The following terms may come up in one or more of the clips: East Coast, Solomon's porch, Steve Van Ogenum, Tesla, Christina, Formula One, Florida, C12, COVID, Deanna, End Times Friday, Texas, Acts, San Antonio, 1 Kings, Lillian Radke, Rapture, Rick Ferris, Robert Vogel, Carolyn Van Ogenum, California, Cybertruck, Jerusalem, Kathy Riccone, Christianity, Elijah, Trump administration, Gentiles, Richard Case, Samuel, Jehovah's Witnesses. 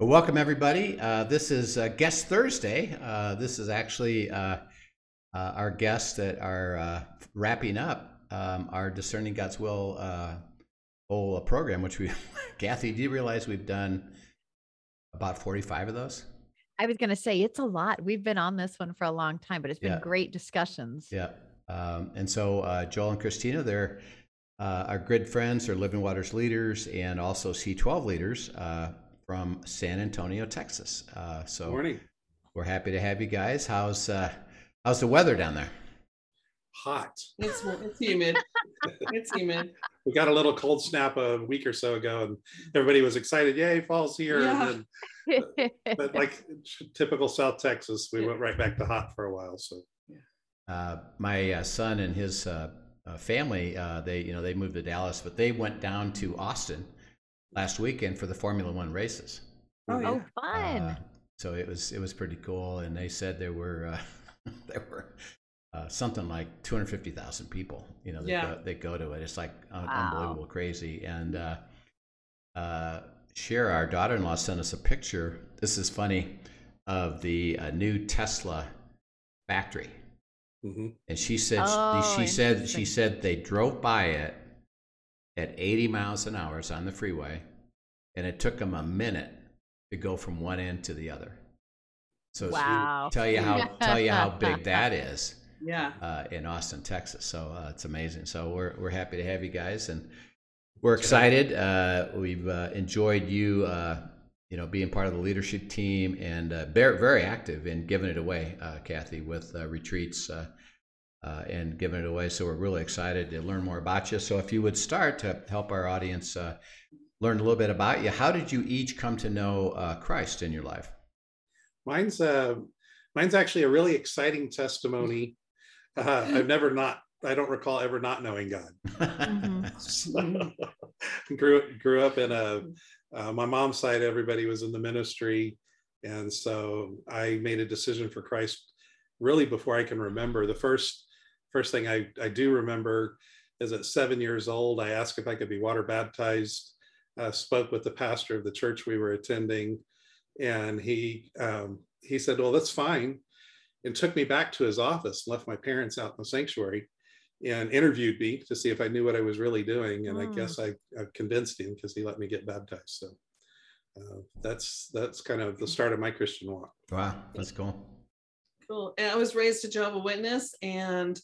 Well, welcome everybody. This is Guest Thursday. This is actually our guests that are wrapping up our Discerning God's Will whole program, which we, Kathy, do you realize we've done about 45 of those? I was going to say it's a lot. We've been on this one for a long time, but it's been great discussions. Yeah. And so Joel and Christina, they're our good friends, they're Living Waters leaders and also C12 leaders. From San Antonio, Texas. So morning. We're happy to have you guys. How's the weather down there? Hot. It's humid. It's humid. We got a little cold snap a week or so ago, and everybody was excited. Yay, fall's here! Yeah. And then, but like typical South Texas, we went right back to hot for a while. So, my son and his family, they moved to Dallas, but they went down to Austin last weekend for the Formula One races. Oh, yeah. Oh fun! So it was pretty cool, and they said there were something like 250,000 people. You know, they go to it. It's like unbelievable, crazy. And Cher, our daughter-in-law, sent us a picture. This is funny, of the new Tesla factory, and she said she said they drove by it at 80 miles an hour on the freeway, and it took them a minute to go from one end to the other. So tell you how big that is. Yeah. In Austin, Texas. So it's amazing. So we're happy to have you guys, and we're excited. We've enjoyed you, being part of the leadership team, and very, very active in giving it away, Kathy, with retreats. And giving it away. So we're really excited to learn more about you. So if you would start to help our audience learn a little bit about you, how did you each come to know Christ in your life? Mine's actually a really exciting testimony. I don't recall ever not knowing God. So, grew up in my mom's side, everybody was in the ministry. And so I made a decision for Christ really before I can remember. The first thing I do remember is at 7 years old, I asked if I could be water baptized, spoke with the pastor of the church we were attending. And he said, well, that's fine. And took me back to his office, left my parents out in the sanctuary, and interviewed me to see if I knew what I was really doing. And I guess I convinced him, because he let me get baptized. So that's kind of the start of my Christian walk. Wow, that's cool. Cool. And I was raised a Jehovah's Witness, and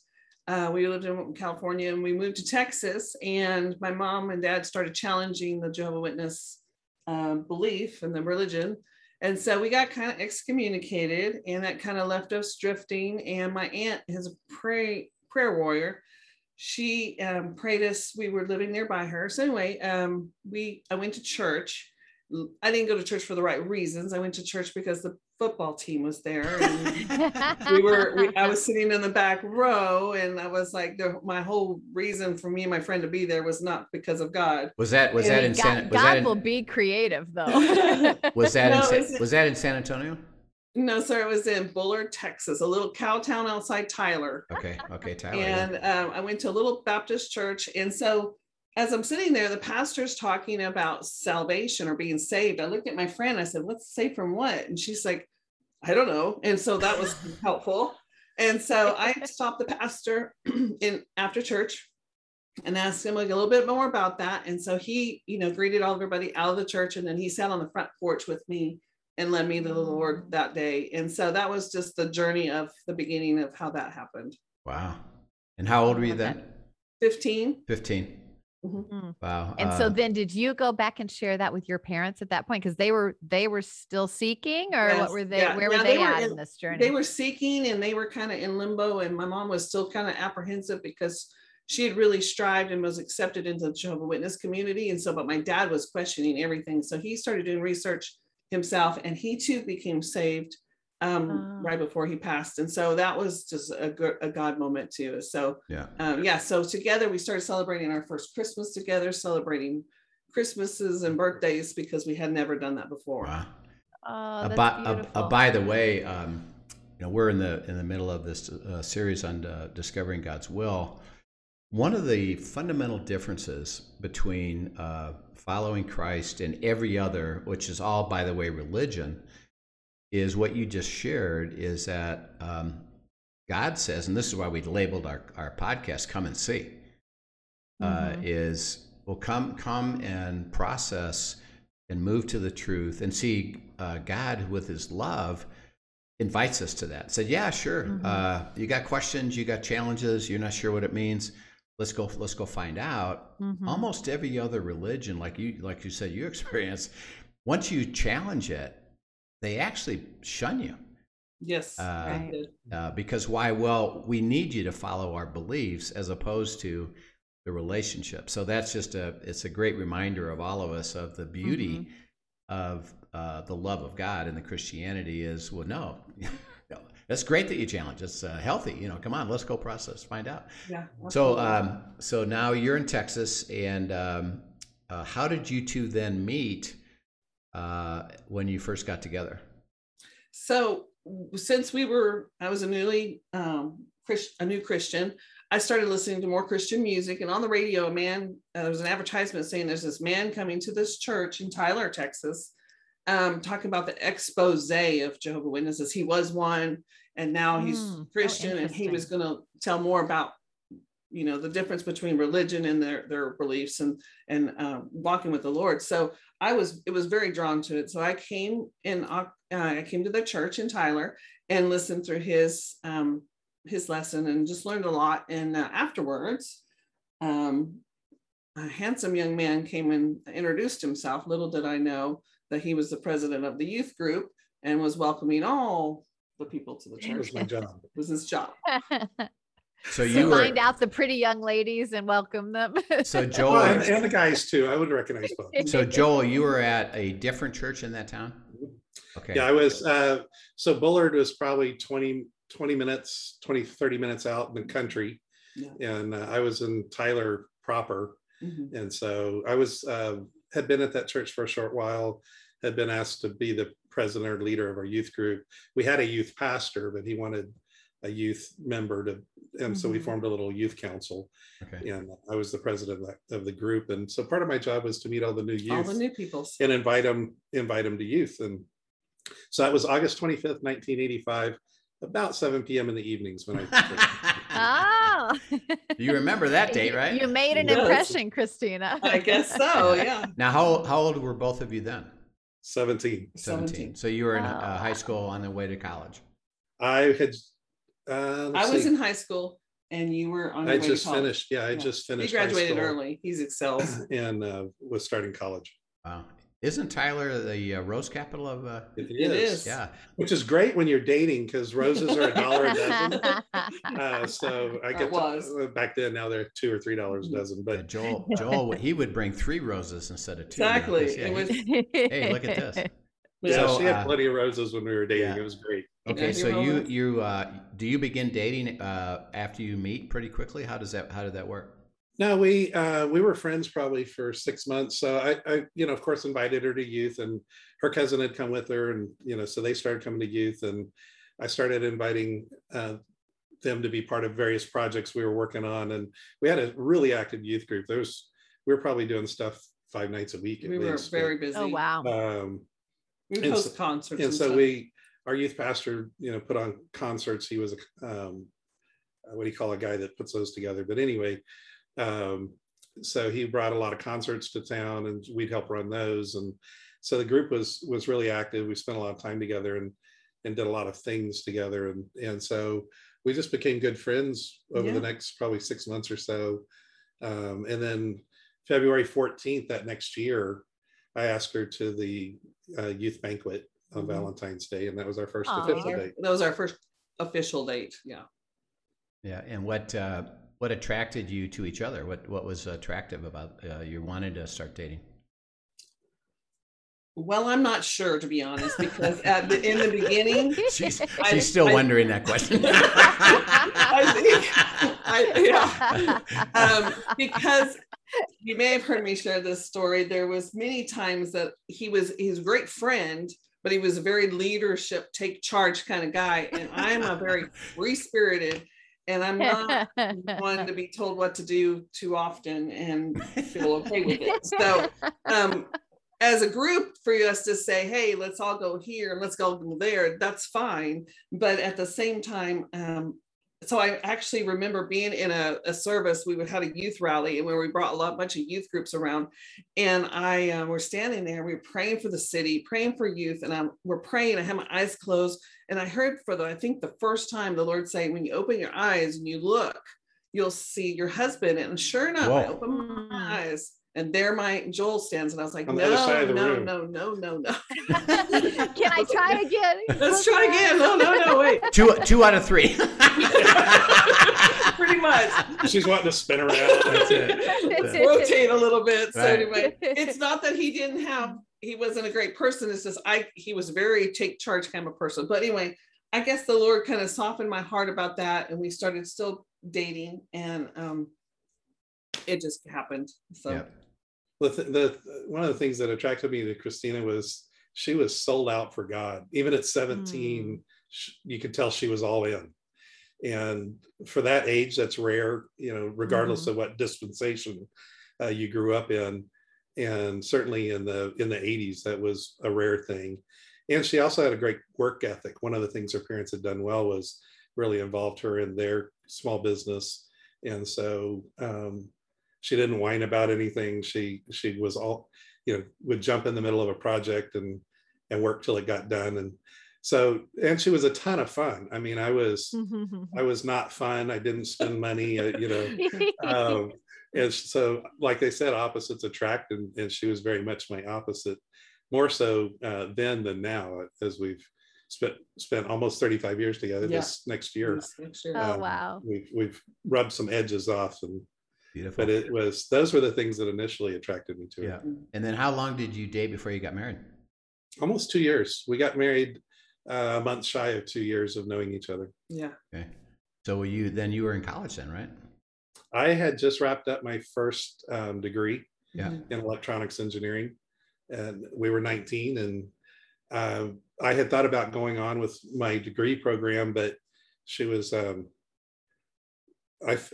we lived in California, and we moved to Texas, and my mom and dad started challenging the Jehovah's Witness belief and the religion. And so we got kind of excommunicated, and that kind of left us drifting. And my aunt is a prayer warrior. She prayed us. We were living nearby her. So anyway, I went to church. I didn't go to church for the right reasons. I went to church because the football team was there, and I was sitting in the back row, and I was like, my whole reason for me and my friend to be there was not because of God. Was that in San Antonio? No, sir. It was in Bullard, Texas, a little cow town outside Tyler. Okay, Tyler. And I went to a little Baptist church, and so as I'm sitting there, the pastor's talking about salvation or being saved. I looked at my friend. I said, "What's saved from what?" And she's like, "I don't know." And so that was helpful. And so I stopped the pastor in after church and asked him like a little bit more about that. And so he, greeted everybody out of the church, and then he sat on the front porch with me and led me to the Lord that day. And so that was just the journey of the beginning of how that happened. Wow! And how old were you then? 15. Mm-hmm. Wow. And so then did you go back and share that with your parents at that point? Because they were still seeking, or yes, what were they, yeah. Where now were they at in this journey? They were seeking, and they were kind of in limbo. And my mom was still kind of apprehensive because she had really strived and was accepted into the Jehovah's Witness community. And so, but my dad was questioning everything. So he started doing research himself, and he too became saved right before he passed. And so that was just a God moment too. So so together we started celebrating our first Christmas together, celebrating Christmases and birthdays, because we had never done that before. Wow. By the way, you know, we're in the middle of this series on discovering God's will. One of the fundamental differences between following Christ and every other, which is all, by the way, religion, is what you just shared, is that God says, and this is why we labeled our podcast "Come and See," come and process and move to the truth and see God with His love. Invites us to that. Said, yeah, sure. You got questions, you got challenges, you're not sure what it means. Let's go find out. Almost every other religion, like you said, you experience, once you challenge it, they actually shun you. Yes. Because why? Well, we need you to follow our beliefs as opposed to the relationship. So that's just it's a great reminder of all of us of the beauty of the love of God. And the Christianity is, well, no, that's great that you challenge. It's healthy, you know, come on, let's go process, find out. Yeah. So, so now you're in Texas, and how did you two then meet when you first got together? So since I was a new Christian, I started listening to more Christian music, and on the radio, there was an advertisement saying there's this man coming to this church in Tyler, Texas, talking about the expose of Jehovah's Witnesses. He was one, and now he's Christian, and he was going to tell more about, you know, the difference between religion and their beliefs and walking with the Lord. So it was very drawn to it. So I came to the church in Tyler and listened through his lesson and just learned a lot. And afterwards, a handsome young man came and introduced himself. Little did I know that he was the president of the youth group and was welcoming all the people to the church. It was my job. It was his job. So you find out the pretty young ladies and welcome them. So Joel and the guys too. I would recognize both. So Joel, you were at a different church in that town? Okay. Yeah, I was. So Bullard was probably 30 minutes out in the country. Yeah. And I was in Tyler proper. Mm-hmm. And so I was, had been at that church for a short while, had been asked to be the president or leader of our youth group. We had a youth pastor, but he wanted a youth member so we formed a little youth council. Okay. And I was the president of the group. And so part of my job was to meet all the new youth, all the new people, and invite them to youth. And so that was August 25th, 1985. About 7 p.m. in the evenings when I You remember that date, right? You made an impression, Christina. I guess so, yeah. Now, how old were both of you then? 17. So you were in high school on the way to college. I was in high school, and you were on the way to college. I just finished. He graduated early. He's excels. And was starting college. Wow. Isn't Tyler the rose capital of? It is. Yeah. Which is great when you're dating, because roses are $1 a dozen. So I get back then. Now they're $2 or $3 a dozen. But Joel, he would bring 3 roses instead of 2. Exactly. Yeah, hey, look at this. Yeah, so, she had plenty of roses when we were dating. Yeah. It was great. Okay, so do you begin dating after you meet pretty quickly? How did that work? No, we were friends probably for 6 months. So I, you know, of course, invited her to youth, and her cousin had come with her, and you know, so they started coming to youth, and I started inviting them to be part of various projects we were working on, and we had a really active youth group. We were probably doing stuff 5 nights a week. We were very busy. Oh wow! We would host concerts, and so our youth pastor, you know, put on concerts. He was what do you call a guy that puts those together? But anyway. So he brought a lot of concerts to town, and we'd help run those. And so the group was really active. We spent a lot of time together and did a lot of things together. And so we just became good friends over the next probably 6 months or so. And then February 14th, that next year, I asked her to the youth banquet on Valentine's Day. And that was our first official date. Yeah. Yeah, and what attracted you to each other? What was attractive about you wanted to start dating? Well, I'm not sure, to be honest, because in the beginning, she's still wondering that question. Because you may have heard me share this story. There was many times that he's a great friend, but he was a very leadership, take charge kind of guy. And I'm a very free spirited, and I'm not one to be told what to do too often and feel okay with it. So, as a group, for us to say, hey, let's all go here and let's go there, that's fine. But at the same time, so I actually remember being in a service. We had a youth rally, and where we brought a bunch of youth groups around. And I were standing there, we were praying for the city, praying for youth, and we're praying. I had my eyes closed, and I heard I think the first time the Lord saying, when you open your eyes and you look, you'll see your husband. And sure enough, whoa, I opened my eyes, and there my Joel stands, and I was like, no. Can I try again? Let's try again. No, wait. Two out of three. Pretty much. She's wanting to spin around. That's it. Rotate a little bit. Right. So anyway, it's not that he wasn't a great person. It's just he was very take charge kind of person. But anyway, I guess the Lord kind of softened my heart about that, and we started still dating, and it just happened. So. Yeah. One of the things that attracted me to Christina was she was sold out for God. Even at 17, you could tell she was all in. And for that age, that's rare, regardless of what dispensation you grew up in. And certainly in the 80s, that was a rare thing. And she also had a great work ethic. One of the things her parents had done well was really involved her in their small business. And so, she didn't whine about anything. She was all, would jump in the middle of a project and work till it got done. And she was a ton of fun. I mean, I was not fun. I didn't spend money, and so, like they said, opposites attract, and she was very much my opposite, more so then than now, as we've spent almost 35 years together. Yeah. This next year. Oh, wow. We've rubbed some edges off, and beautiful. But those were the things that initially attracted me to it. Yeah. And then how long did you date before you got married? Almost 2 years. We got married a month shy of 2 years of knowing each other. Yeah. Okay. So you were in college then, right? I had just wrapped up my first degree in electronics engineering, and we were 19, and I had thought about going on with my degree program, but she was,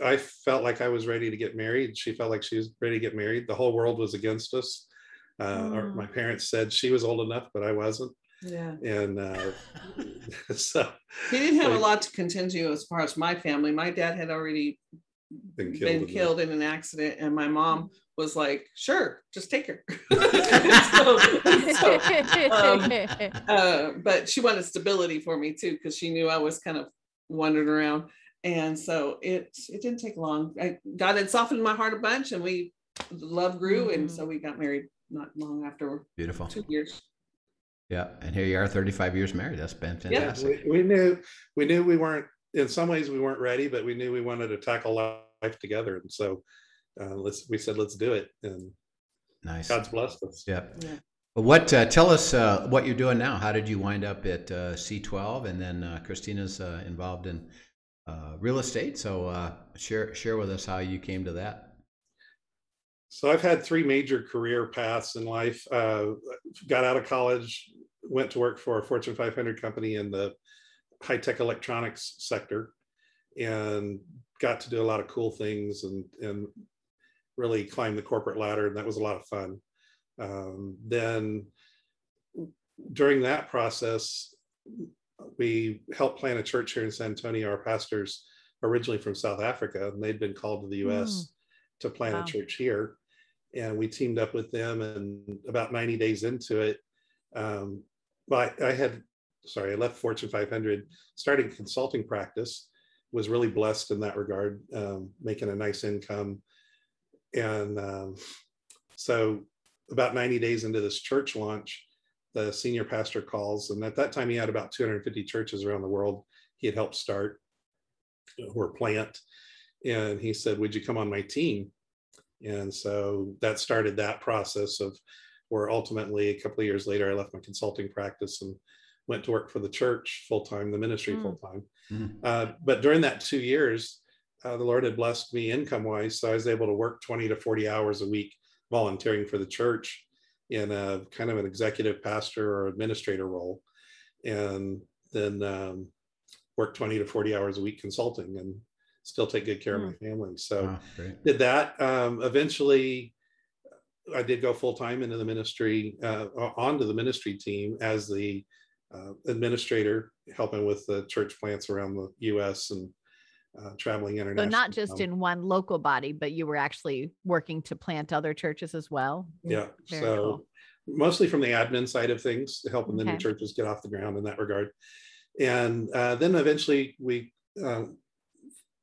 I felt like I was ready to get married. She felt like she was ready to get married. The whole world was against us. My parents said she was old enough, but I wasn't. Yeah. And so he didn't have a lot to contend to as far as my family. My dad had already been killed in an accident, and my mom was like, sure, just take her. But she wanted stability for me too, because she knew I was kind of wandering around. And so it didn't take long. God had softened my heart a bunch, and love grew. Mm-hmm. And so we got married not long after. Beautiful. 2 years. Yeah. And here you are, 35 years married. That's been fantastic. Yeah. We knew we weren't, in some ways we weren't ready, but we knew we wanted to tackle life together. And so we said, let's do it. And nice. God's blessed us. Yep. Yeah. But tell us what you're doing now. How did you wind up at C12? And then Christina's involved in real estate. So share with us how you came to that. So I've had three major career paths in life. Got out of college, went to work for a Fortune 500 company in the high-tech electronics sector, and got to do a lot of cool things and really climb the corporate ladder. And that was a lot of fun. Then during that process, we helped plan a church here in San Antonio. Our pastors originally from South Africa, and they'd been called to the U.S. to plan a church here. And we teamed up with them, and about 90 days into it, I left Fortune 500, started a consulting practice, was really blessed in that regard, making a nice income. And so about 90 days into this church launch, the senior pastor calls. And at that time, he had about 250 churches around the world he had helped start. or plant. And he said, would you come on my team? And so that started that process of where ultimately a couple of years later, I left my consulting practice and went to work for the church full-time, the ministry full-time. But during that 2 years, the Lord had blessed me income-wise. So I was able to work 20 to 40 hours a week volunteering for the church in a kind of an executive pastor or administrator role. And then work 20 to 40 hours a week consulting and still take good care of my family. So did that. Eventually, I did go full-time into the ministry, onto the ministry team as the administrator, helping with the church plants around the U.S. and traveling internationally. So not just in one local body, but you were actually working to plant other churches as well? Yeah. Very cool. Mostly from the admin side of things, helping the new churches get off the ground in that regard. And then eventually we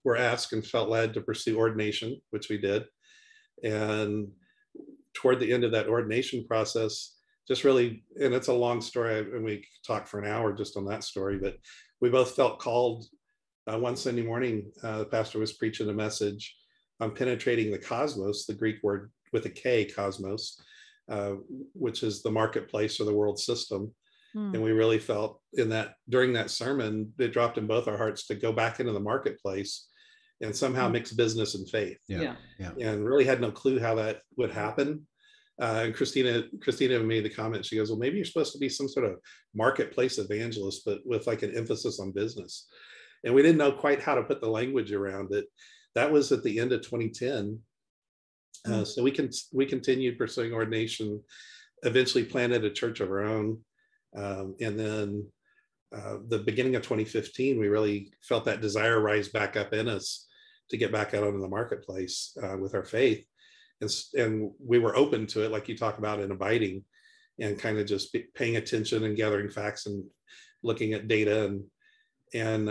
were asked and felt led to pursue ordination, which we did. And toward the end of that ordination process, just really, and it's a long story, and we talked for an hour just on that story, but we both felt called. One Sunday morning, the pastor was preaching a message on penetrating the cosmos, the Greek word with a K, cosmos, which is the marketplace or the world system. And we really felt in that, during that sermon, it dropped in both our hearts to go back into the marketplace and somehow mix business and faith. And really had no clue how that would happen. And Christina made the comment, she goes, well, maybe you're supposed to be some sort of marketplace evangelist, but with like an emphasis on business. And we didn't know quite how to put the language around it. That was at the end of 2010. So we continued pursuing ordination, eventually planted a church of our own. And then the beginning of 2015, we really felt that desire rise back up in us to get back out onto the marketplace with our faith. And we were open to it, like you talk about, in abiding and kind of just paying attention and gathering facts and looking at data and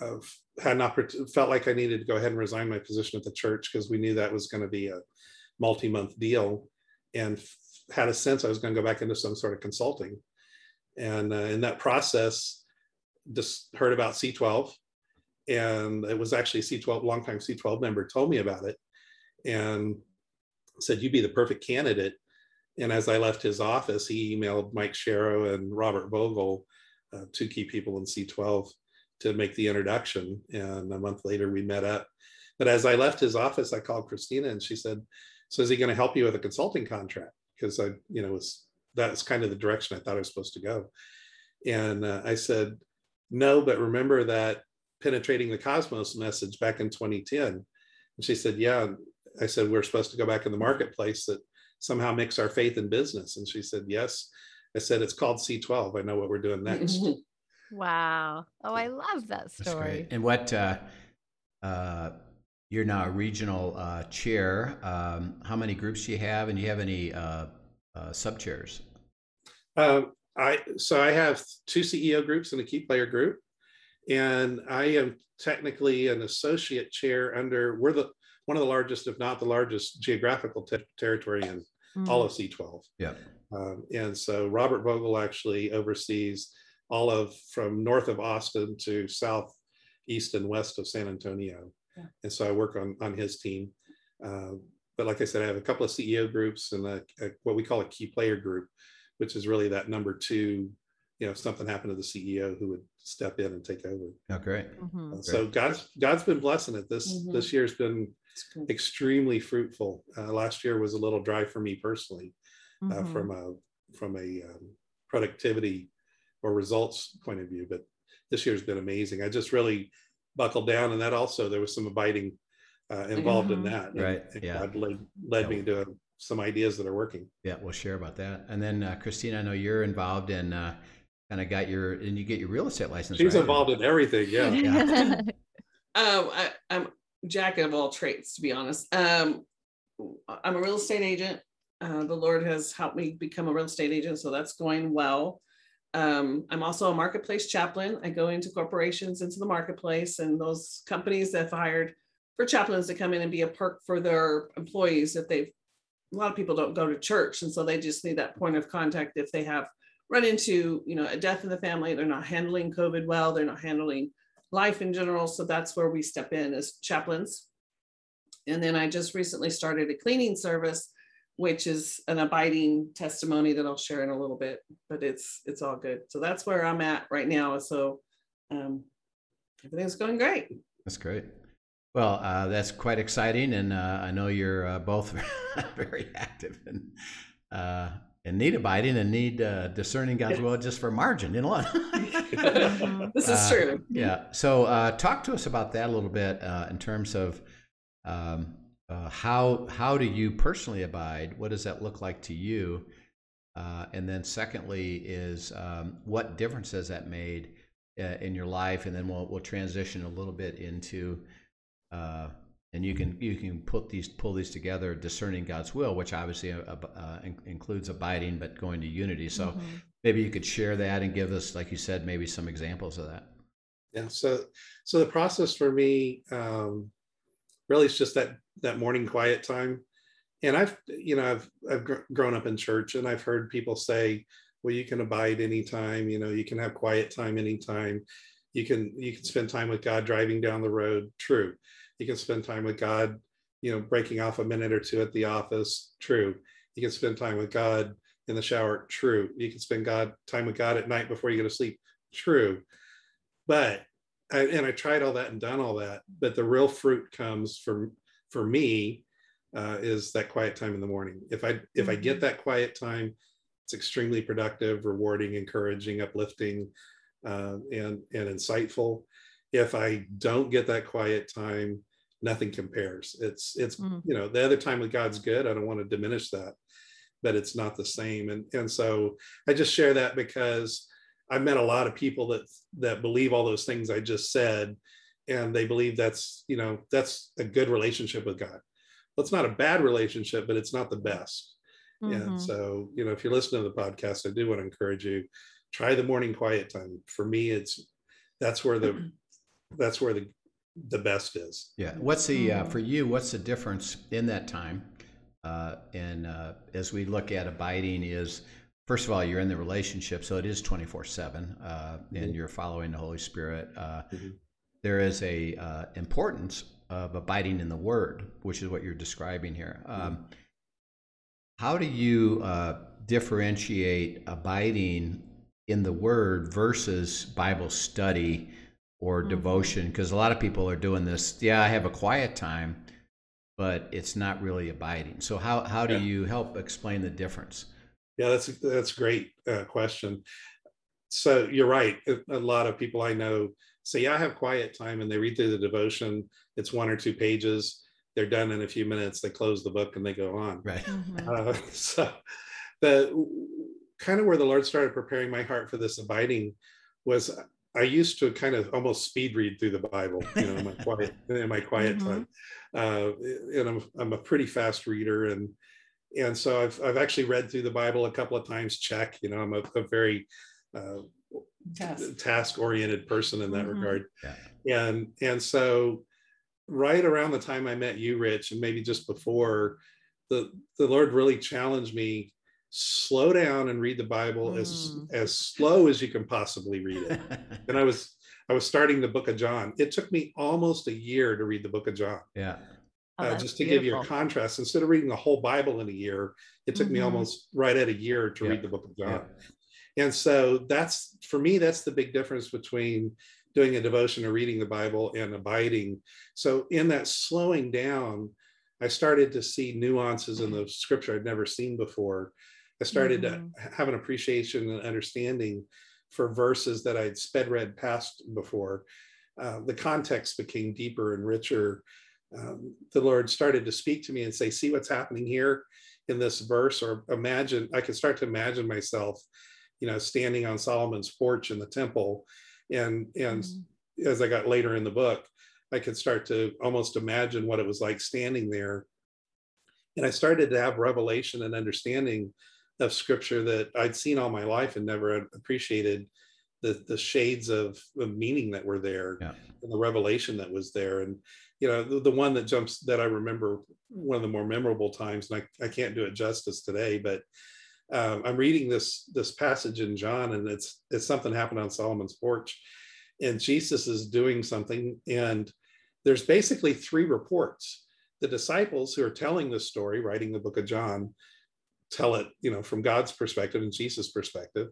I've had an opportunity, felt like I needed to go ahead and resign my position at the church because we knew that was going to be a multi-month deal, and had a sense I was going to go back into some sort of consulting. And in that process, just heard about C12, and it was actually C12, longtime C12 member told me about it and said, you'd be the perfect candidate. And as I left his office, he emailed Mike Sharrow and Robert Vogel, two key people in C12, to make the introduction. And a month later we met up. But as I left his office, I called Christina and she said, so is he going to help you with a consulting contract? Because I, you know, that's kind of the direction I thought I was supposed to go. And I said, no, but remember that penetrating the cosmos message back in 2010. And she said, yeah. I said, we're supposed to go back in the marketplace that somehow mix our faith and business. And she said, yes. I said, it's called C12. I know what we're doing next. Wow. Oh, I love that story. And what, you're now a regional chair. How many groups do you have? And do you have any sub chairs? So I have two CEO groups and a key player group. And I am technically an associate chair under, we're the one of the largest, if not the largest geographical territory in all of C12. Yeah. And so Robert Vogel actually oversees all of from north of Austin to south, east and west of San Antonio. Yeah. And so I work on his team. But like I said, I have a couple of CEO groups and a what we call a key player group, which is really that number two, you know, if something happened to the CEO, who would step in and take over. Oh, great. So God's been blessing it. This year's been extremely fruitful. Last year was a little dry for me personally. From a productivity or results point of view, but this year's been amazing. I just really buckled down, and that also there was some abiding involved in that. Right. And God led me to some ideas that are working. Yeah, we'll share about that. And then Christina, I know you're involved in kind of you get your real estate license. She's involved in everything. Yeah. I'm jack of all trades, to be honest. I'm a real estate agent. The Lord has helped me become a real estate agent, so that's going well. I'm also a marketplace chaplain. I go into corporations, into the marketplace, and those companies that have hired for chaplains to come in and be a perk for their employees. A lot of people don't go to church, and so they just need that point of contact if they have run into, you know, a death in the family, they're not handling COVID well, they're not handling life in general. So that's where we step in as chaplains. And then I just recently started a cleaning service, which is an abiding testimony that I'll share in a little bit, but it's all good. So that's where I'm at right now. So everything's going great. That's great. Well, that's quite exciting. And I know you're both very active and need abiding and need discerning God's will just for margin in one. This is true. Yeah. So talk to us about that a little bit in terms of how do you personally abide? What does that look like to you? And then secondly is what difference has that made in your life? And then we'll transition a little bit into and you can pull these together, discerning God's will, which obviously includes abiding, but going to unity. So maybe you could share that and give us, like you said, maybe some examples of that. Yeah. So the process for me. Really, it's just that morning quiet time, and I've grown up in church, and I've heard people say, "Well, you can abide anytime. You know, you can have quiet time anytime. You can spend time with God driving down the road. True. You can spend time with God, you know, breaking off a minute or two at the office. True. You can spend time with God in the shower. True. You can spend time with God at night before you go to sleep. True. But." I tried all that and done all that, but the real fruit comes for me is that quiet time in the morning. If I get that quiet time, it's extremely productive, rewarding, encouraging, uplifting, and insightful. If I don't get that quiet time, nothing compares. It's you know, the other time with God's good. I don't want to diminish that, but it's not the same. And so I just share that because I've met a lot of people that believe all those things I just said, and they believe that's a good relationship with God. Well, it's not a bad relationship, but it's not the best. Mm-hmm. And so, you know, if you're listening to the podcast, I do want to encourage you, try the morning quiet time. For me, that's where the best is. Yeah. What's the, for you, what's the difference in that time? And as we look at abiding is, first of all, you're in the relationship, so it is 24/7, and you're following the Holy Spirit. There is a importance of abiding in the Word, which is what you're describing here. How do you differentiate abiding in the Word versus Bible study or devotion? Because a lot of people are doing this. Yeah, I have a quiet time, but it's not really abiding. So how do you help explain the difference? Yeah, that's a great question. So you're right. A lot of people I know say, I have quiet time, and they read through the devotion. It's one or two pages. They're done in a few minutes. They close the book and they go on. Right. Mm-hmm. So kind of where the Lord started preparing my heart for this abiding was I used to kind of almost speed read through the Bible, you know, in my quiet time. And I'm a pretty fast reader, and so I've actually read through the Bible a couple of times, check, you know, I'm a very task-oriented person in that regard. Yeah. And so right around the time I met you, Rich, and maybe just before, the Lord really challenged me, slow down and read the Bible as slow as you can possibly read it. And I was starting the book of John. It took me almost a year to read the book of John. Yeah. Just to give you a contrast, instead of reading the whole Bible in a year, it took me almost right at a year to read the book of John. Yeah. And so for me, that's the big difference between doing a devotion or reading the Bible and abiding. So in that slowing down, I started to see nuances in the scripture I'd never seen before. I started to have an appreciation and understanding for verses that I'd read past before. The context became deeper and richer. The Lord started to speak to me and say, see what's happening here in this verse, or I could start to imagine myself, you know, standing on Solomon's porch in the temple. And as I got later in the book, I could start to almost imagine what it was like standing there. And I started to have revelation and understanding of scripture that I'd seen all my life and never appreciated the shades of meaning that were there and the revelation that was there. And, you know, the one that jumps that I remember, one of the more memorable times, and I can't do it justice today, but I'm reading this passage in John, and it's something happened on Solomon's porch. and Jesus is doing something. And there's basically three reports. The disciples who are telling this story, writing the book of John, tell it, you know, from God's perspective and Jesus' perspective.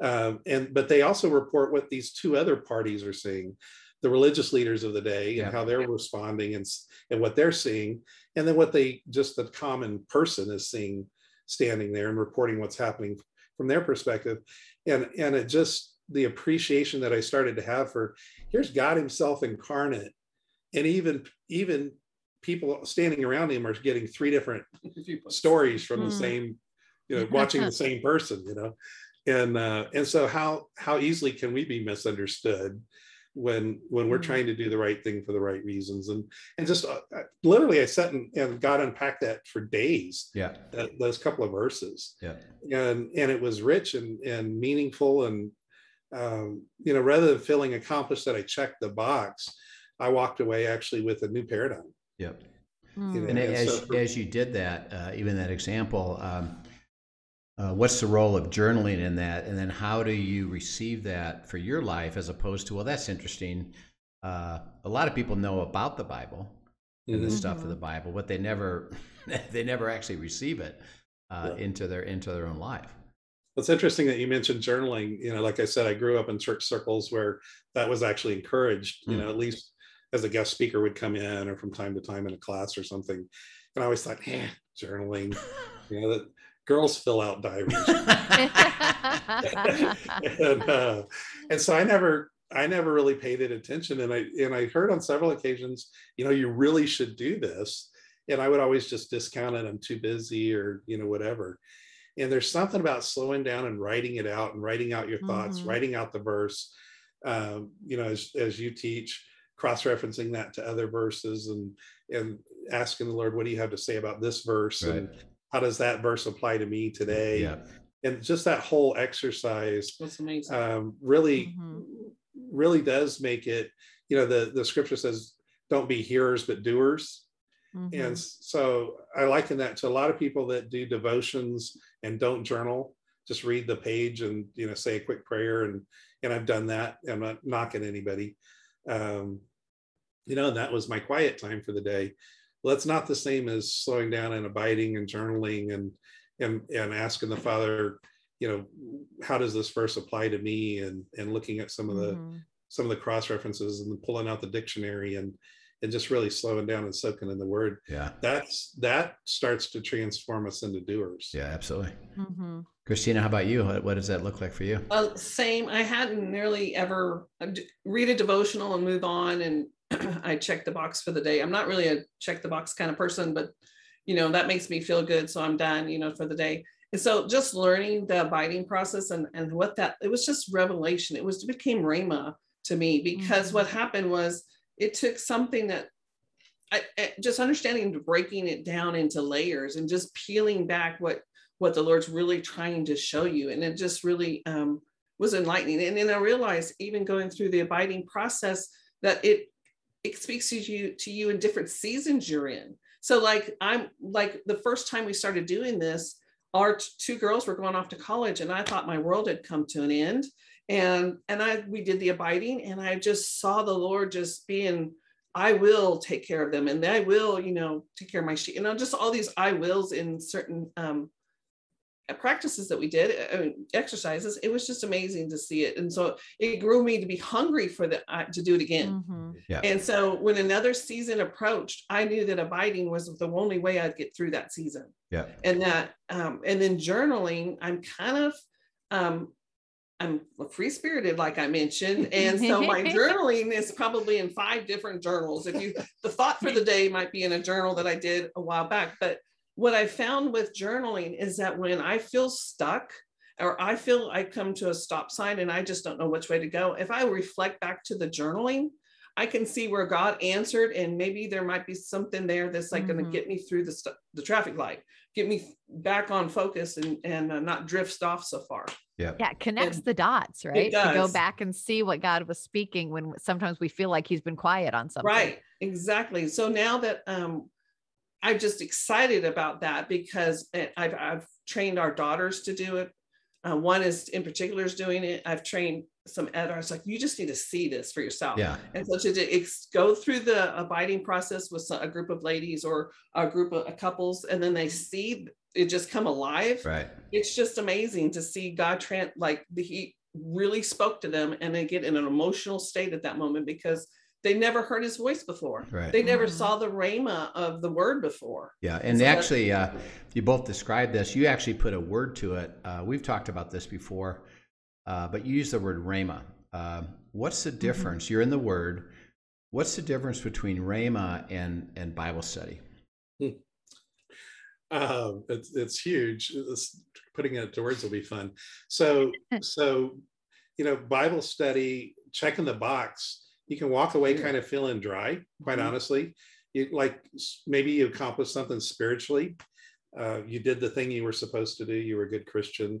But they also report what these two other parties are seeing, the religious leaders of the day, and how they're responding and what they're seeing. And then what they, just the common person is seeing standing there and reporting what's happening from their perspective. And it just, the appreciation that I started to have for, here's God himself incarnate. And even people standing around him are getting three different stories from the same, you know, watching the same person, you know. And so how easily can we be misunderstood when we're trying to do the right thing for the right reasons? And just literally I sat and God unpacked that for days, those couple of verses. And it was rich and meaningful. And, you know, rather than feeling accomplished that I checked the box, I walked away actually with a new paradigm. You know, and as you did that, even that example, what's the role of journaling in that? And then how do you receive that for your life as opposed to, well, that's interesting. A lot of people know about the Bible and the stuff of the Bible, but they never actually receive it into their own life. It's interesting that you mentioned journaling. You know, like I said, I grew up in church circles where that was actually encouraged, you know, at least as a guest speaker would come in or from time to time in a class or something. And I always thought, journaling, you know, that girls fill out diaries. And so I never really paid it attention. And I heard on several occasions, you know, you really should do this. And I would always just discount it. I'm too busy or, you know, whatever. And there's something about slowing down and writing it out and writing out your thoughts, writing out the verse, you know, as you teach, cross-referencing that to other verses and asking the Lord, what do you have to say about this verse? Right. And how does that verse apply to me today? Yeah. And just that whole exercise, that's amazing. Really does make it, you know, the scripture says, don't be hearers, but doers. And so I liken that to a lot of people that do devotions and don't journal, just read the page and, you know, say a quick prayer. And I've done that. I'm not knocking anybody. You know, and that was my quiet time for the day. Well, that's not the same as slowing down and abiding and journaling and asking the Father, you know, how does this verse apply to me? And looking at some of the cross references and pulling out the dictionary and just really slowing down and soaking in the word. Yeah. That starts to transform us into doers. Yeah, absolutely. Mm-hmm. Christina, how about you? What does that look like for you? Same. I hadn't nearly ever read a devotional and move on. And I checked the box for the day. I'm not really a check the box kind of person, but you know, that makes me feel good. So I'm done, you know, for the day. And so just learning the abiding process and what that, it was just revelation. It became Rhema to me because what happened was, it took something that I just understanding, breaking it down into layers and just peeling back what the Lord's really trying to show you. And it just really was enlightening. And then I realized even going through the abiding process that it speaks to you in different seasons you're in. So like, I'm like the first time we started doing this, our two girls were going off to college and I thought my world had come to an end. And we did the abiding and I just saw the Lord just being, I will take care of them and I will, you know, take care of my sheep. And just all these I wills in certain practices that we did, exercises. It was just amazing to see it. And so it grew me to be hungry for to do it again. Yeah. And so when another season approached, I knew that abiding was the only way I'd get through that season. Yeah. And that, and then journaling, I'm kind of, I'm free-spirited, like I mentioned. And so my journaling is probably in 5 different journals. The thought for the day might be in a journal that I did a while back. But what I found with journaling is that when I feel stuck or I feel I come to a stop sign and I just don't know which way to go, if I reflect back to the journaling, I can see where God answered. And maybe there might be something there that's like going to get me through the traffic light, get me back on focus and not drift off so far. Yeah. It connects the dots, right? To go back and see what God was speaking when sometimes we feel like he's been quiet on something. Right. Exactly. So now that, I'm just excited about that because I've trained our daughters to do it. One is in particular is doing it. I've trained some others, like, you just need to see this for yourself. Yeah. And so to go through the abiding process with a group of ladies or a group of couples, and then they see it just come alive. Right. It's just amazing to see God, he really spoke to them, and they get in an emotional state at that moment because they never heard his voice before. Right. They never saw the rhema of the word before. Yeah. And so actually, you both described this. You actually put a word to it. We've talked about this before, but you use the word rhema. What's the difference? You're in the word. What's the difference between rhema and Bible study? It's huge. Putting it to words will be fun. So, Bible study, checking the box, you can walk away kind of feeling dry, quite honestly. Maybe you accomplished something spiritually. You did the thing you were supposed to do. You were a good Christian.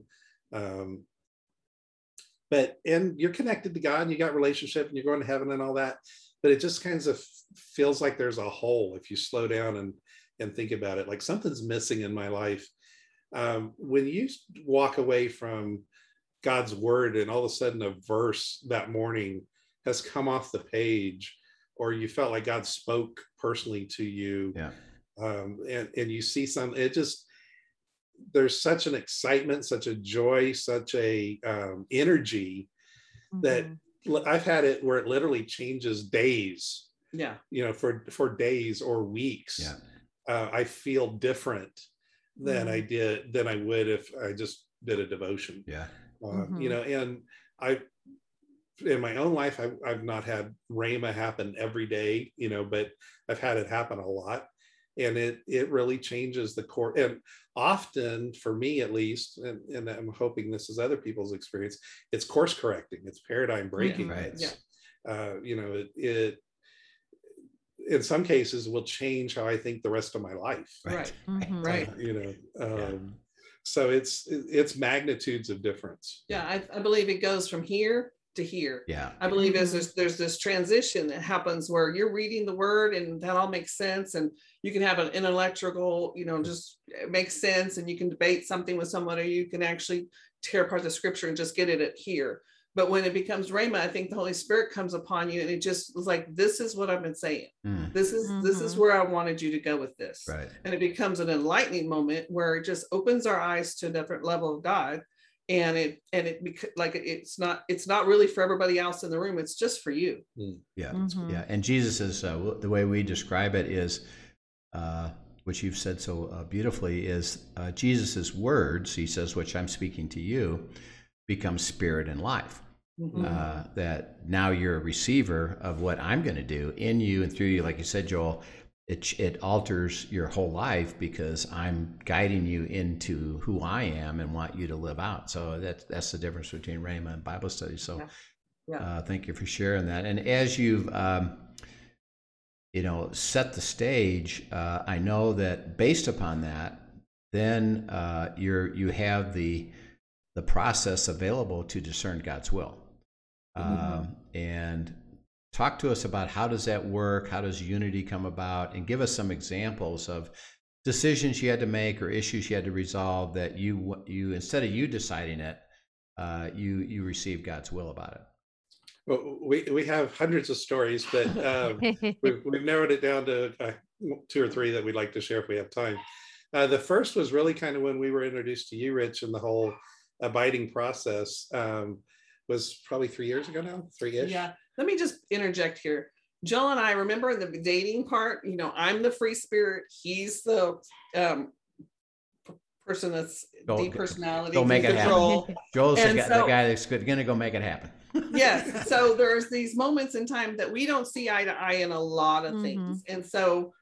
And you're connected to God, and you got relationship, and you're going to heaven and all that. But it just kind of feels like there's a hole if you slow down and think about it. Like, something's missing in my life. When you walk away from God's word and all of a sudden a verse that morning has come off the page, or you felt like God spoke personally to you, and you see something, there's such an excitement, such a joy, such a energy that I've had it where it literally changes days, for days or weeks. I feel different than I would if I just did a devotion. And in my own life, I've not had rhema happen every day, but I've had it happen a lot, and it really changes the core. And often, for me at least, and I'm hoping this is other people's experience, it's course correcting, it's paradigm breaking. It in some cases will change how I think the rest of my life. So it's magnitudes of difference. I believe it goes from here to hear. I believe there's this transition that happens where you're reading the word and that all makes sense, and you can have an intellectual, just make sense, and you can debate something with someone, or you can actually tear apart the scripture and just get it at here. But when it becomes rhema, I think the Holy Spirit comes upon you, and it just was like, this is what I've been saying. This is where I wanted you to go with this. Right. And it becomes an enlightening moment where it just opens our eyes to a different level of God. And it's not really for everybody else in the room. It's just for you. And Jesus is the way we describe it is, which you've said so beautifully, is Jesus's words. He says, "Which I'm speaking to you," becomes spirit and life. That now you're a receiver of what I'm going to do in you and through you. Like you said, Joel, it alters your whole life because I'm guiding you into who I am and want you to live out. So that's the difference between rhema and Bible study. So thank you for sharing that. And as you've, set the stage, I know that based upon that, then you have the process available to discern God's will. And talk to us about, how does that work? How does unity come about? And give us some examples of decisions you had to make or issues you had to resolve that you instead of you deciding it, you received God's will about it. Well, we have hundreds of stories, but we've narrowed it down to two or three that we'd like to share if we have time. The first was really kind of when we were introduced to you, Rich, and the whole abiding process. Was probably 3 years ago now, three-ish. Yeah. Let me just interject here. Joel and I, remember the dating part, I'm the free spirit. He's the person that's the personality. Go make it happen. Joel's the guy that's going to go make it happen. Yes. So there's these moments in time that we don't see eye to eye in a lot of things. And so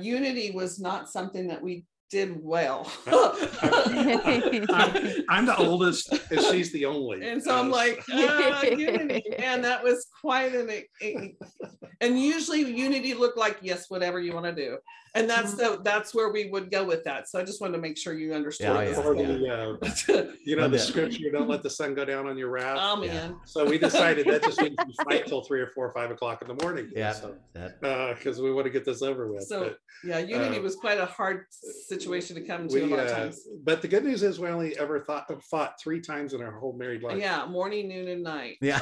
unity was not something that we did well. I'm the oldest and she's the only. And so I'm like, unity. And that was quite and usually unity looked like, yes, whatever you want to do. And that's where we would go with that. So I just wanted to make sure you understood. The scripture, don't let the sun go down on your wrath. Oh man. So we decided that just means we fight till 3 or 4 or 5 o'clock in the morning. Yeah. Because we want to get this over with. So unity was quite a hard situation to come to a lot of times. But the good news is we only ever fought 3 times in our whole married life. Yeah, morning, noon, and night. Yeah.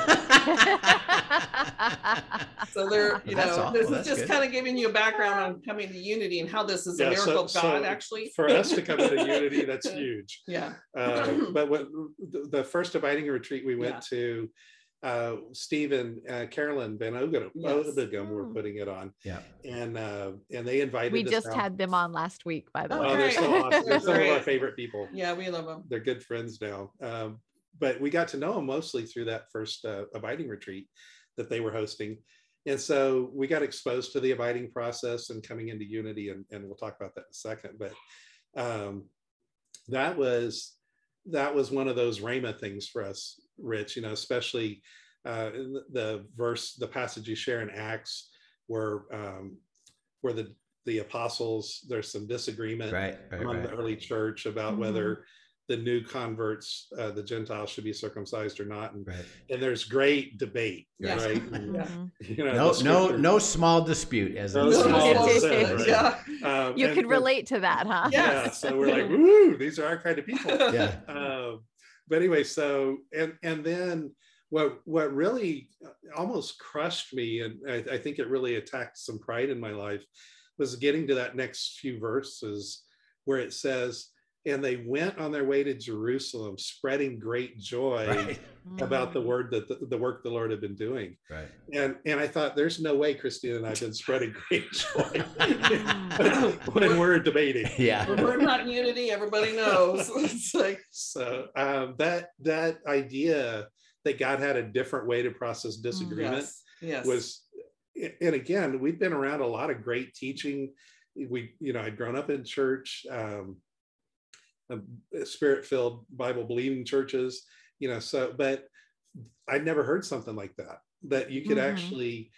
So there, this is just kind of giving you a background on coming to unity and how this is a miracle of God, actually. For us to come to unity, that's huge. Yeah. But the first abiding retreat we went to, Steve and Carolyn Van Ogenum were putting it on. Yeah. And they invited us. We just had them on last week, by the way. Oh, they're so awesome. They're some of our favorite people. Yeah, we love them. They're good friends now. But we got to know them mostly through that first abiding retreat that they were hosting. And so we got exposed to the abiding process and coming into unity, and we'll talk about that in a second. But that was one of those Rhema things for us, Rich, especially the passage you share in Acts where the apostles, there's some disagreement among the early church about whether the new converts, the Gentiles, should be circumcised or not, and there's great debate, right? No small dispute, as no small said, right? You could relate to that, huh? Yeah. So we're like, woo, these are our kind of people. Yeah. But anyway, so and then what really almost crushed me, and I think it really attacked some pride in my life, was getting to that next few verses where it says, and they went on their way to Jerusalem, spreading great joy about the word that the work the Lord had been doing. Right. And I thought, there's no way Christina and I've been spreading great joy when we're debating. Yeah. When we're not in unity, everybody knows. It's like, so that idea that God had a different way to process disagreement was, and again, we've been around a lot of great teaching. I'd grown up in church, spirit-filled Bible-believing churches, but I'd never heard something like that you could actually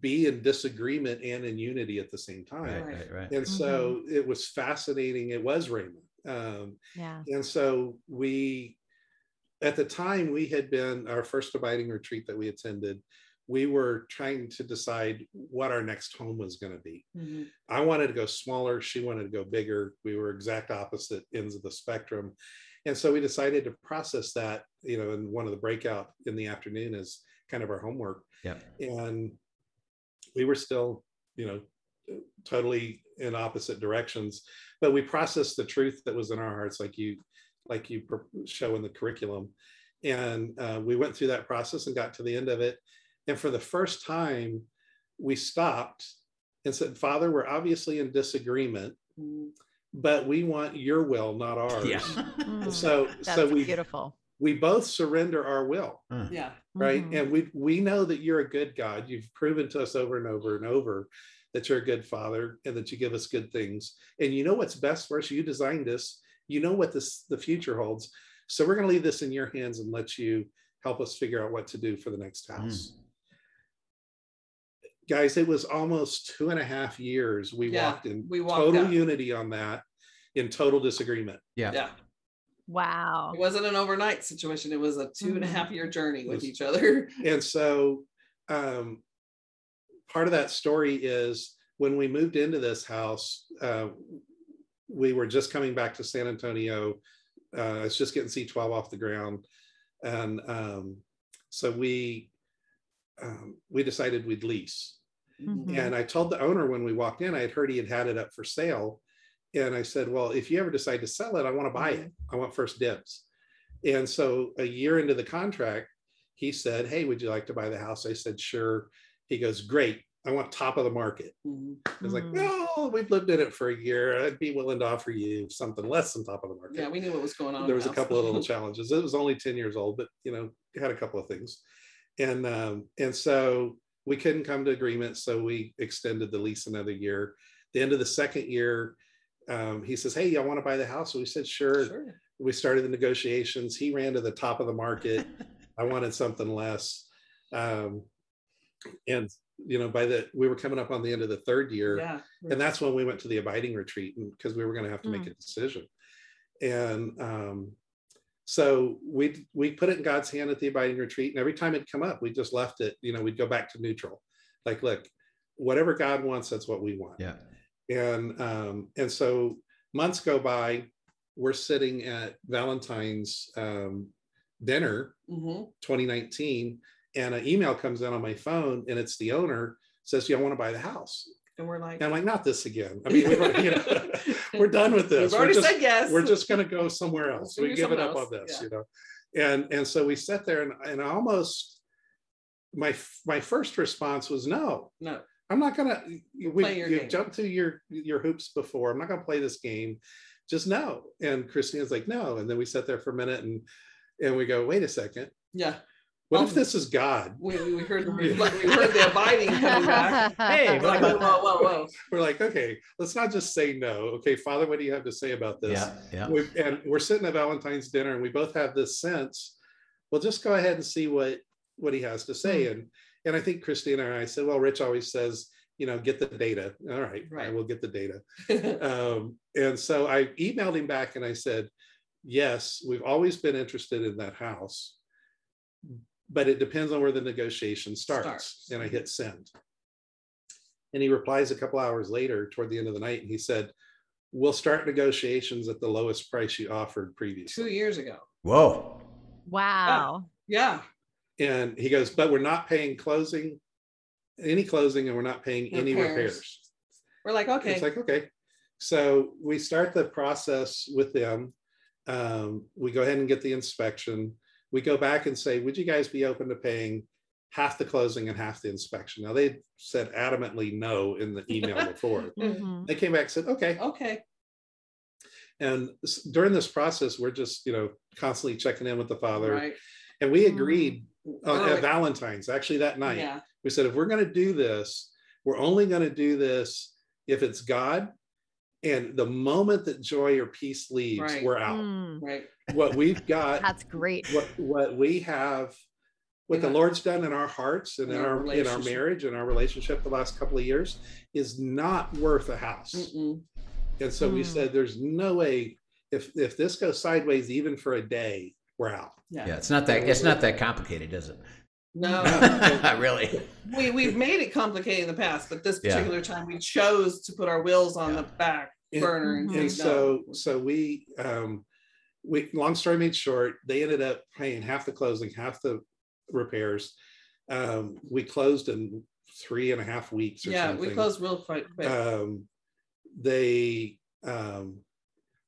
be in disagreement and in unity at the same time. And so it was fascinating. It was Raymond. And so at the time we had been, our first abiding retreat that we attended, we were trying to decide what our next home was going to be. Mm-hmm. I wanted to go smaller. She wanted to go bigger. We were exact opposite ends of the spectrum. And so we decided to process that, in one of the breakout in the afternoon as kind of our homework. Yep. And we were still, totally in opposite directions, but we processed the truth that was in our hearts, like you show in the curriculum. And we went through that process and got to the end of it. And for the first time, we stopped and said, Father, we're obviously in disagreement, but we want your will, not ours. Yeah. So beautiful. We both surrender our will. Yeah. Right. Mm-hmm. And we know that you're a good God. You've proven to us over and over and over that you're a good Father and that you give us good things. And you know what's best for us. You designed us. You know what the future holds. So we're going to leave this in your hands and let you help us figure out what to do for the next house. Guys, it was almost 2.5 years. We walked total unity on that, in total disagreement. Yeah. Yeah. Wow. It wasn't an overnight situation. It was a 2.5 year journey with each other. And so part of that story is when we moved into this house, we were just coming back to San Antonio. I was just getting C12 off the ground. And so we decided we'd lease. Mm-hmm. And I told the owner when we walked in, I had heard he had it up for sale. And I said, well, if you ever decide to sell it, I want to buy it. I want first dibs. And so a year into the contract, he said, hey, would you like to buy the house? I said, sure. He goes, great. I want top of the market. Mm-hmm. I was like, well, we've lived in it for a year. I'd be willing to offer you something less than top of the market. Yeah, we knew what was going on. There was a couple of little challenges. It was only 10 years old, but, had a couple of things. And so we couldn't come to agreement. So we extended the lease another year. The end of the second year, he says, hey, I want to buy the house. So we said, sure. We started the negotiations. He ran to the top of the market. I wanted something less. And you know, we were coming up on the end of the third year. Yeah. And that's when we went to the abiding retreat, because we were going to have to make a decision. And so we put it in God's hand at the abiding retreat. And every time it'd come up, we just left it, you know, we'd go back to neutral. Like, look, whatever God wants, that's what we want. Yeah. And so months go by, we're sitting at Valentine's dinner, 2019, and an email comes in on my phone, and it's the owner says, "Yeah, I want to buy the house." And we're like, "Not this again. I mean, you know, we're done with this. We've already said yes. We're just going to go somewhere else. We give it up on this, you know." And so we sat there, and almost my first response was, "No, I'm not going to. You've jumped through your hoops before. I'm not going to play this game. Just no." And Christina's like, "No." And then we sat there for a minute, and we go, "Wait a second. Yeah. What if this is God?" We heard the abiding coming back. Hey, we're like, whoa. We're like, okay, let's not just say no. Okay, Father, what do you have to say about this? Yeah. And we're sitting at Valentine's dinner, and we both have this sense, we'll just go ahead and see what he has to say. Mm-hmm. And I think Christina and I said, well, Rich always says, you know, get the data. All right, I will get the data. And so I emailed him back, and I said, yes, we've always been interested in that house, but it depends on where the negotiation starts. And I hit send. And he replies a couple hours later toward the end of the night. And he said, "We'll start negotiations at the lowest price you offered previously." 2 years ago. Whoa. Wow. Yeah. And he goes, "But we're not paying any closing, and we're not paying any repairs. We're like, okay. It's like, okay. So we start the process with them. We go ahead and get the inspection. We go back and say, "Would you guys be open to paying half the closing and half the inspection?" Now, they said adamantly no in the email before. They came back and said, okay. And during this process, we're just, you know, constantly checking in with the Father. Right. And we agreed at Valentine's, actually that night. Yeah. We said, if we're going to do this, we're only going to do this if it's God. And the moment that joy or peace leaves, we're out. What we've got, that's great. What we have, what the Lord's done in our hearts and in our marriage and our relationship the last couple of years is not worth a house. And so we said, there's no way if this goes sideways even for a day, we're out. Yeah, it's not that complicated, is it? No, not really. We've made it complicated in the past, but this particular time we chose to put our wills on the back burner. And so we long story made short, they ended up paying half the closing, half the repairs. We closed in 3.5 weeks or something. Yeah, we closed real quick.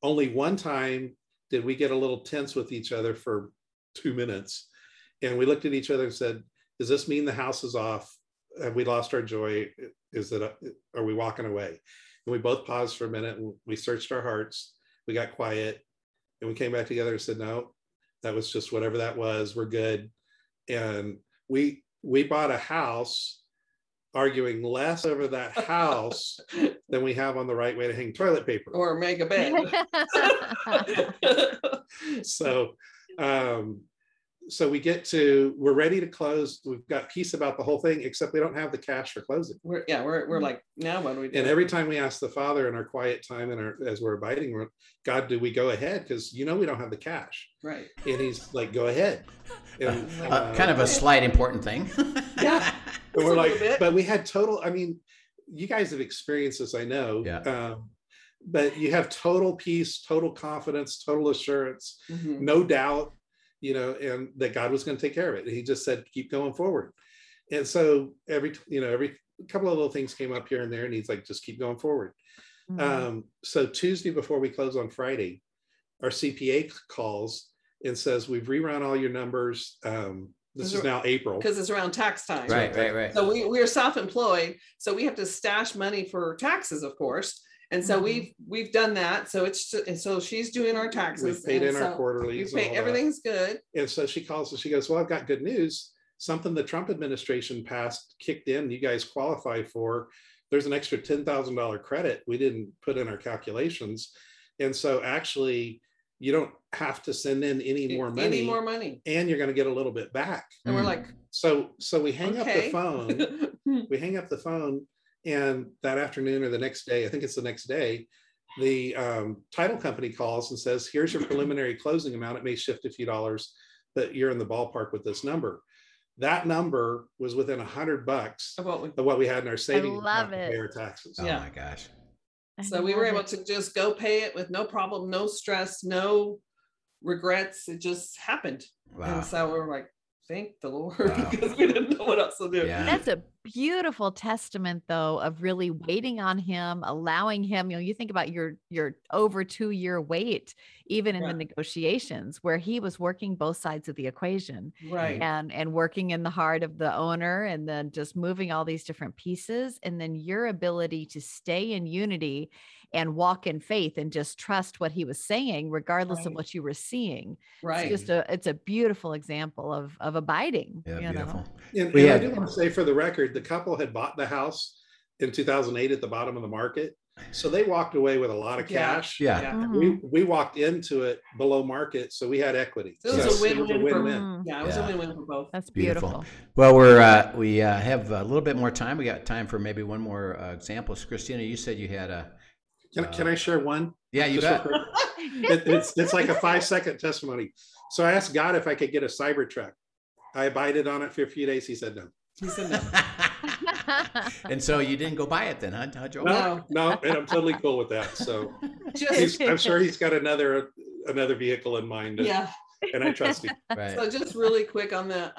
Only one time did we get a little tense with each other for 2 minutes. And we looked at each other and said, "Does this mean the house is off? Have we lost our joy? Are we walking away?" And we both paused for a minute. And we searched our hearts. We got quiet, and we came back together and said, "No, that was just whatever that was. We're good." And we bought a house, arguing less over that house than we have on the right way to hang toilet paper or make a bed. So. So we're ready to close. We've got peace about the whole thing, except we don't have the cash for closing. We're like, now what do we do? And every time we ask the Father in our quiet time and as we're abiding, we're, "God, do we go ahead? Because you know we don't have the cash." Right. And he's like, "Go ahead." And, kind of a slight important thing. Yeah. And we're like, but we had total, I mean, you guys have experienced this, I know. Yeah. But you have total peace, total confidence, total assurance, no doubt. You know, and that God was going to take care of it. And he just said, "Keep going forward." And so every couple of little things came up here and there, and he's like, "Just keep going forward." So Tuesday before we close on Friday, our CPA calls and says, "We've rerun all your numbers. This is now April." Because it's around tax time. Right. So we are self-employed. So we have to stash money for taxes, of course. And so we've done that. So so she's doing our taxes. We've paid in our quarterlies. Everything's good. And so she calls and she goes, "Well, I've got good news. Something the Trump administration passed kicked in. You guys qualify for. There's an extra $10,000 credit we didn't put in our calculations. And so actually, you don't have to send in any more money. And you're going to get a little bit back." And we're like, so we hang up the phone. We hang up the phone, and that afternoon or the next day, I think it's the next day, the title company calls and says, here's your preliminary closing amount. It may shift a few dollars, but you're in the ballpark with this number. That number was within $100 of what we had in our savings account to pay our taxes. Oh yeah. My gosh. So we were able to just go pay it with no problem, no stress, no regrets. It just happened. Wow. And so we were like, thank the Lord, because we didn't know what else to do. Yeah. That's a beautiful testament, though, of really waiting on Him, allowing Him. You know, you think about your over 2-year wait, even in the negotiations, where He was working both sides of the equation, right? And working in the heart of the owner, and then just moving all these different pieces, and then your ability to stay in unity and walk in faith and just trust what He was saying, regardless of what you were seeing. Right? It's just it's a beautiful example of abiding. Yeah, beautiful. And I do want to say, for the record, the couple had bought the house in 2008 at the bottom of the market. So they walked away with a lot of cash. Yeah. We walked into it below market, so we had equity. So it was a win-win. Yeah, it was a win-win for both. That's beautiful. Well, we have a little bit more time. We got time for maybe one more example. Christina, you said you had a... Can I share one? Yeah, you bet. It's like a 5-second testimony. So I asked God if I could get a Cybertruck. I abided on it for a few days. He said no. He said no. And so you didn't go buy it then, huh, Joel? No, and I'm totally cool with that. So I'm sure he's got another vehicle in mind. And I trust him. Right. So just really quick on the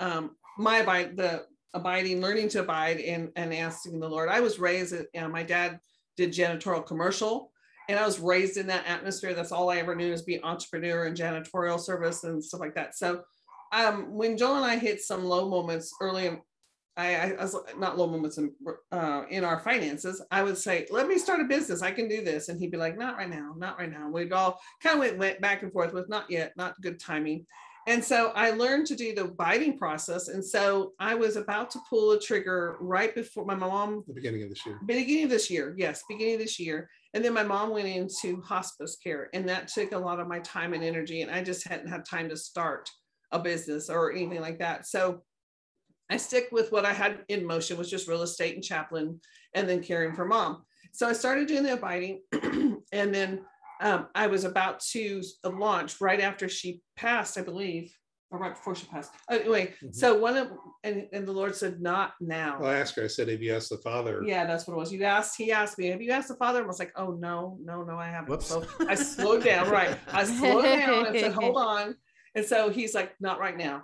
abiding, learning to abide and asking the Lord. I was raised, my dad did janitorial commercial, and I was raised in that atmosphere. That's all I ever knew, is be entrepreneur and janitorial service and stuff like that. So when Joel and I hit some low moments early, I was not low moments in our finances, I would say, let me start a business. I can do this. And he'd be like, not right now. We'd all kind of went back and forth with not yet, not good timing. And so I learned to do the abiding process. And so I was about to pull a trigger right before my mom. The beginning of this year. Beginning of this year. And then my mom went into hospice care, and that took a lot of my time and energy. And I just hadn't had time to start a business or anything like that. So I stick with what I had in motion, was just real estate and chaplain, and then caring for mom. So I started doing the abiding, and then I was about to launch right after she passed, I believe, or right before she passed. Anyway, so and the Lord said, not now. Well, I asked her, I said, have you asked the Father? Yeah, that's what it was. He asked me, have you asked the Father? And I was like, oh, no, I haven't. Whoops. So I slowed down, I slowed down and said, hold on. And so he's like, not right now.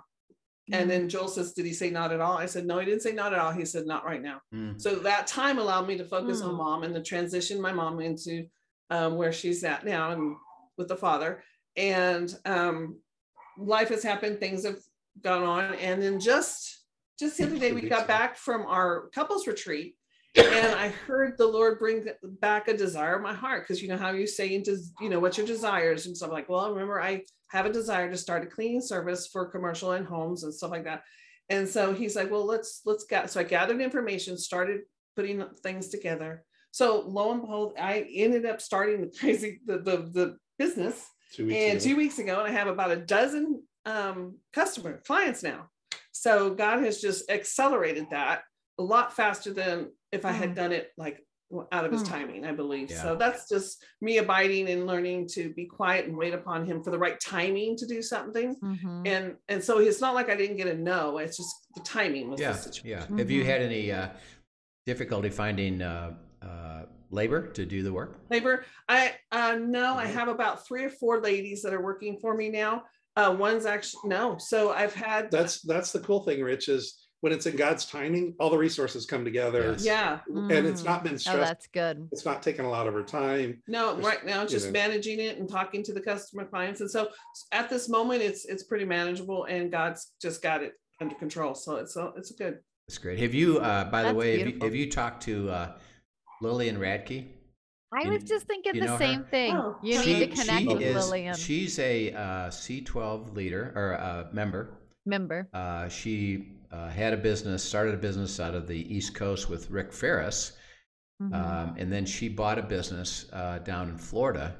And then Joel says, did he say not at all? I said, no, he didn't say not at all. He said, not right now. So that time allowed me to focus on mom and to transition my mom into where she's at now, and with the Father. And life has happened. Things have gone on. And then just the other day, we got back from our couples retreat, and I heard the Lord bring back a desire of my heart. Because you know how you say, what's your desires? And so I'm like, well, remember, I have a desire to start a cleaning service for commercial and homes and stuff like that. And so he's like, well, let's get, so I gathered information, started putting things together. So lo and behold, I ended up starting the business 2 weeks ago. And I have about a dozen clients now. So God has just accelerated that a lot faster than if I had done it like out of his timing, I believe. Yeah. So that's just me abiding and learning to be quiet and wait upon him for the right timing to do something. And so it's not like I didn't get a no, it's just the timing was the situation. Yeah. Have you had any difficulty finding labor to do the work? Labor? I have about 3 or 4 ladies that are working for me now. One's actually, no. So I've had. That's the cool thing, Rich, is when it's in God's timing, all the resources come together. Yeah. And it's not been stressed. Oh, that's good. It's not taking a lot of her time. No, right now it's just managing it and talking to the customer clients. And so at this moment, it's pretty manageable, and God's just got it under control. So it's good. That's great. Have you, have you talked to Lillian Radke? I was just thinking the same thing. Oh. You need to connect with Lillian. She's a C12 leader or a member. She started a business out of the East Coast with Rick Ferris, and then she bought a business down in Florida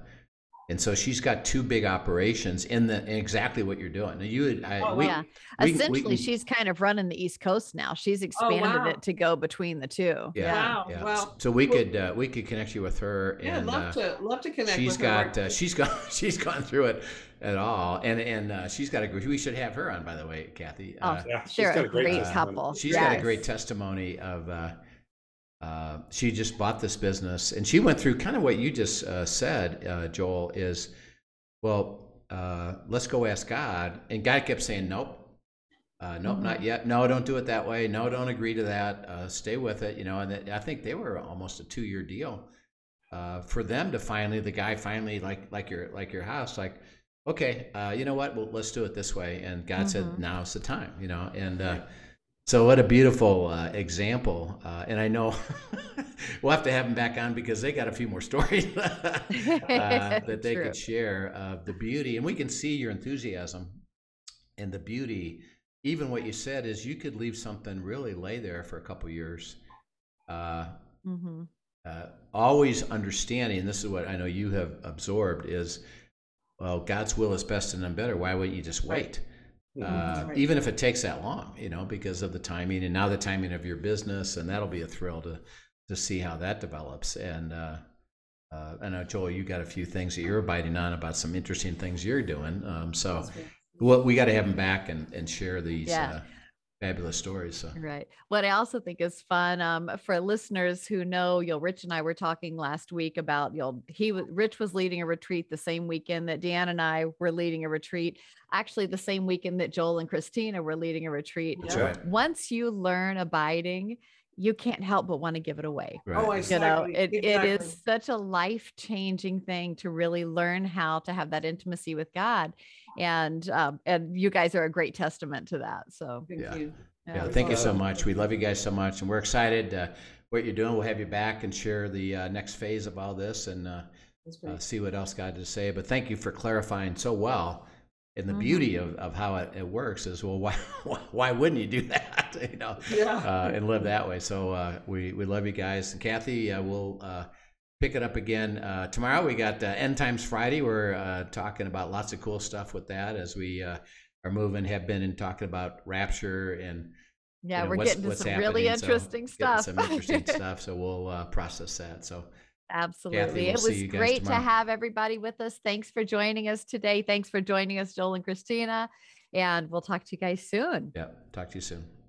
And so she's got two big operations in exactly what you're doing. Essentially, she's kind of running the East Coast now. She's expanded it to go between the two. Yeah. Wow. Yeah. Wow. So we could connect you with her. Yeah, and, love to connect. She's gone through it at all, and she's got a great. We should have her on, by the way, Kathy. She's got a great couple. She's got a great testimony of. She just bought this business, and she went through kind of what you just said, Joel, is, let's go ask God. And God kept saying, nope, nope, not yet. No, don't do it that way. No, don't agree to that. Stay with it. You know, and I think they were almost a 2-year deal for them to finally, like your house, like, okay, you know what? Well, let's do it this way. And God said, now's the time, you know, and, so what a beautiful example. And I know we'll have to have them back on because they got a few more stories that they could share of the beauty. And we can see your enthusiasm and the beauty. Even what you said is you could leave something really lay there for a couple years. Always understanding, and this is what I know you have absorbed is, well, God's will is best and none better. Why wouldn't you just wait? Even if it takes that long, you know, because of the timing and now the timing of your business, and that'll be a thrill to see how that develops. And I know, Joel, you got a few things that you're biting on about some interesting things you're doing. So we got to have them back and share these fabulous stories. So. Right. What I also think is fun for listeners who know, Rich and I were talking last week about, Rich was leading a retreat the same weekend that Deanna and I were leading a retreat. Actually, the same weekend that Joel and Christina were leading a retreat. That's right. Once you learn abiding, you can't help but want to give it away. Right. Oh, exactly. It is such a life-changing thing to really learn how to have that intimacy with God. And you guys are a great testament to that. So thank you. Yeah, thank you so much. We love you guys so much. And we're excited what you're doing. We'll have you back and share the next phase of all this and see what else God has to say. But thank you for clarifying so well. And the beauty of how it works is, well, why wouldn't you do that, and live that way? So we love you guys. And Kathy, we'll pick it up again tomorrow. We got End Times Friday. We're talking about lots of cool stuff with that as we are moving, have been and talking about rapture and we're getting to some really interesting stuff. So we'll process that. So absolutely. Kathy, it was great tomorrow. To have everybody with us. Thanks for joining us today. Thanks for joining us, Joel and Christina. And we'll talk to you guys soon. Yeah. Talk to you soon.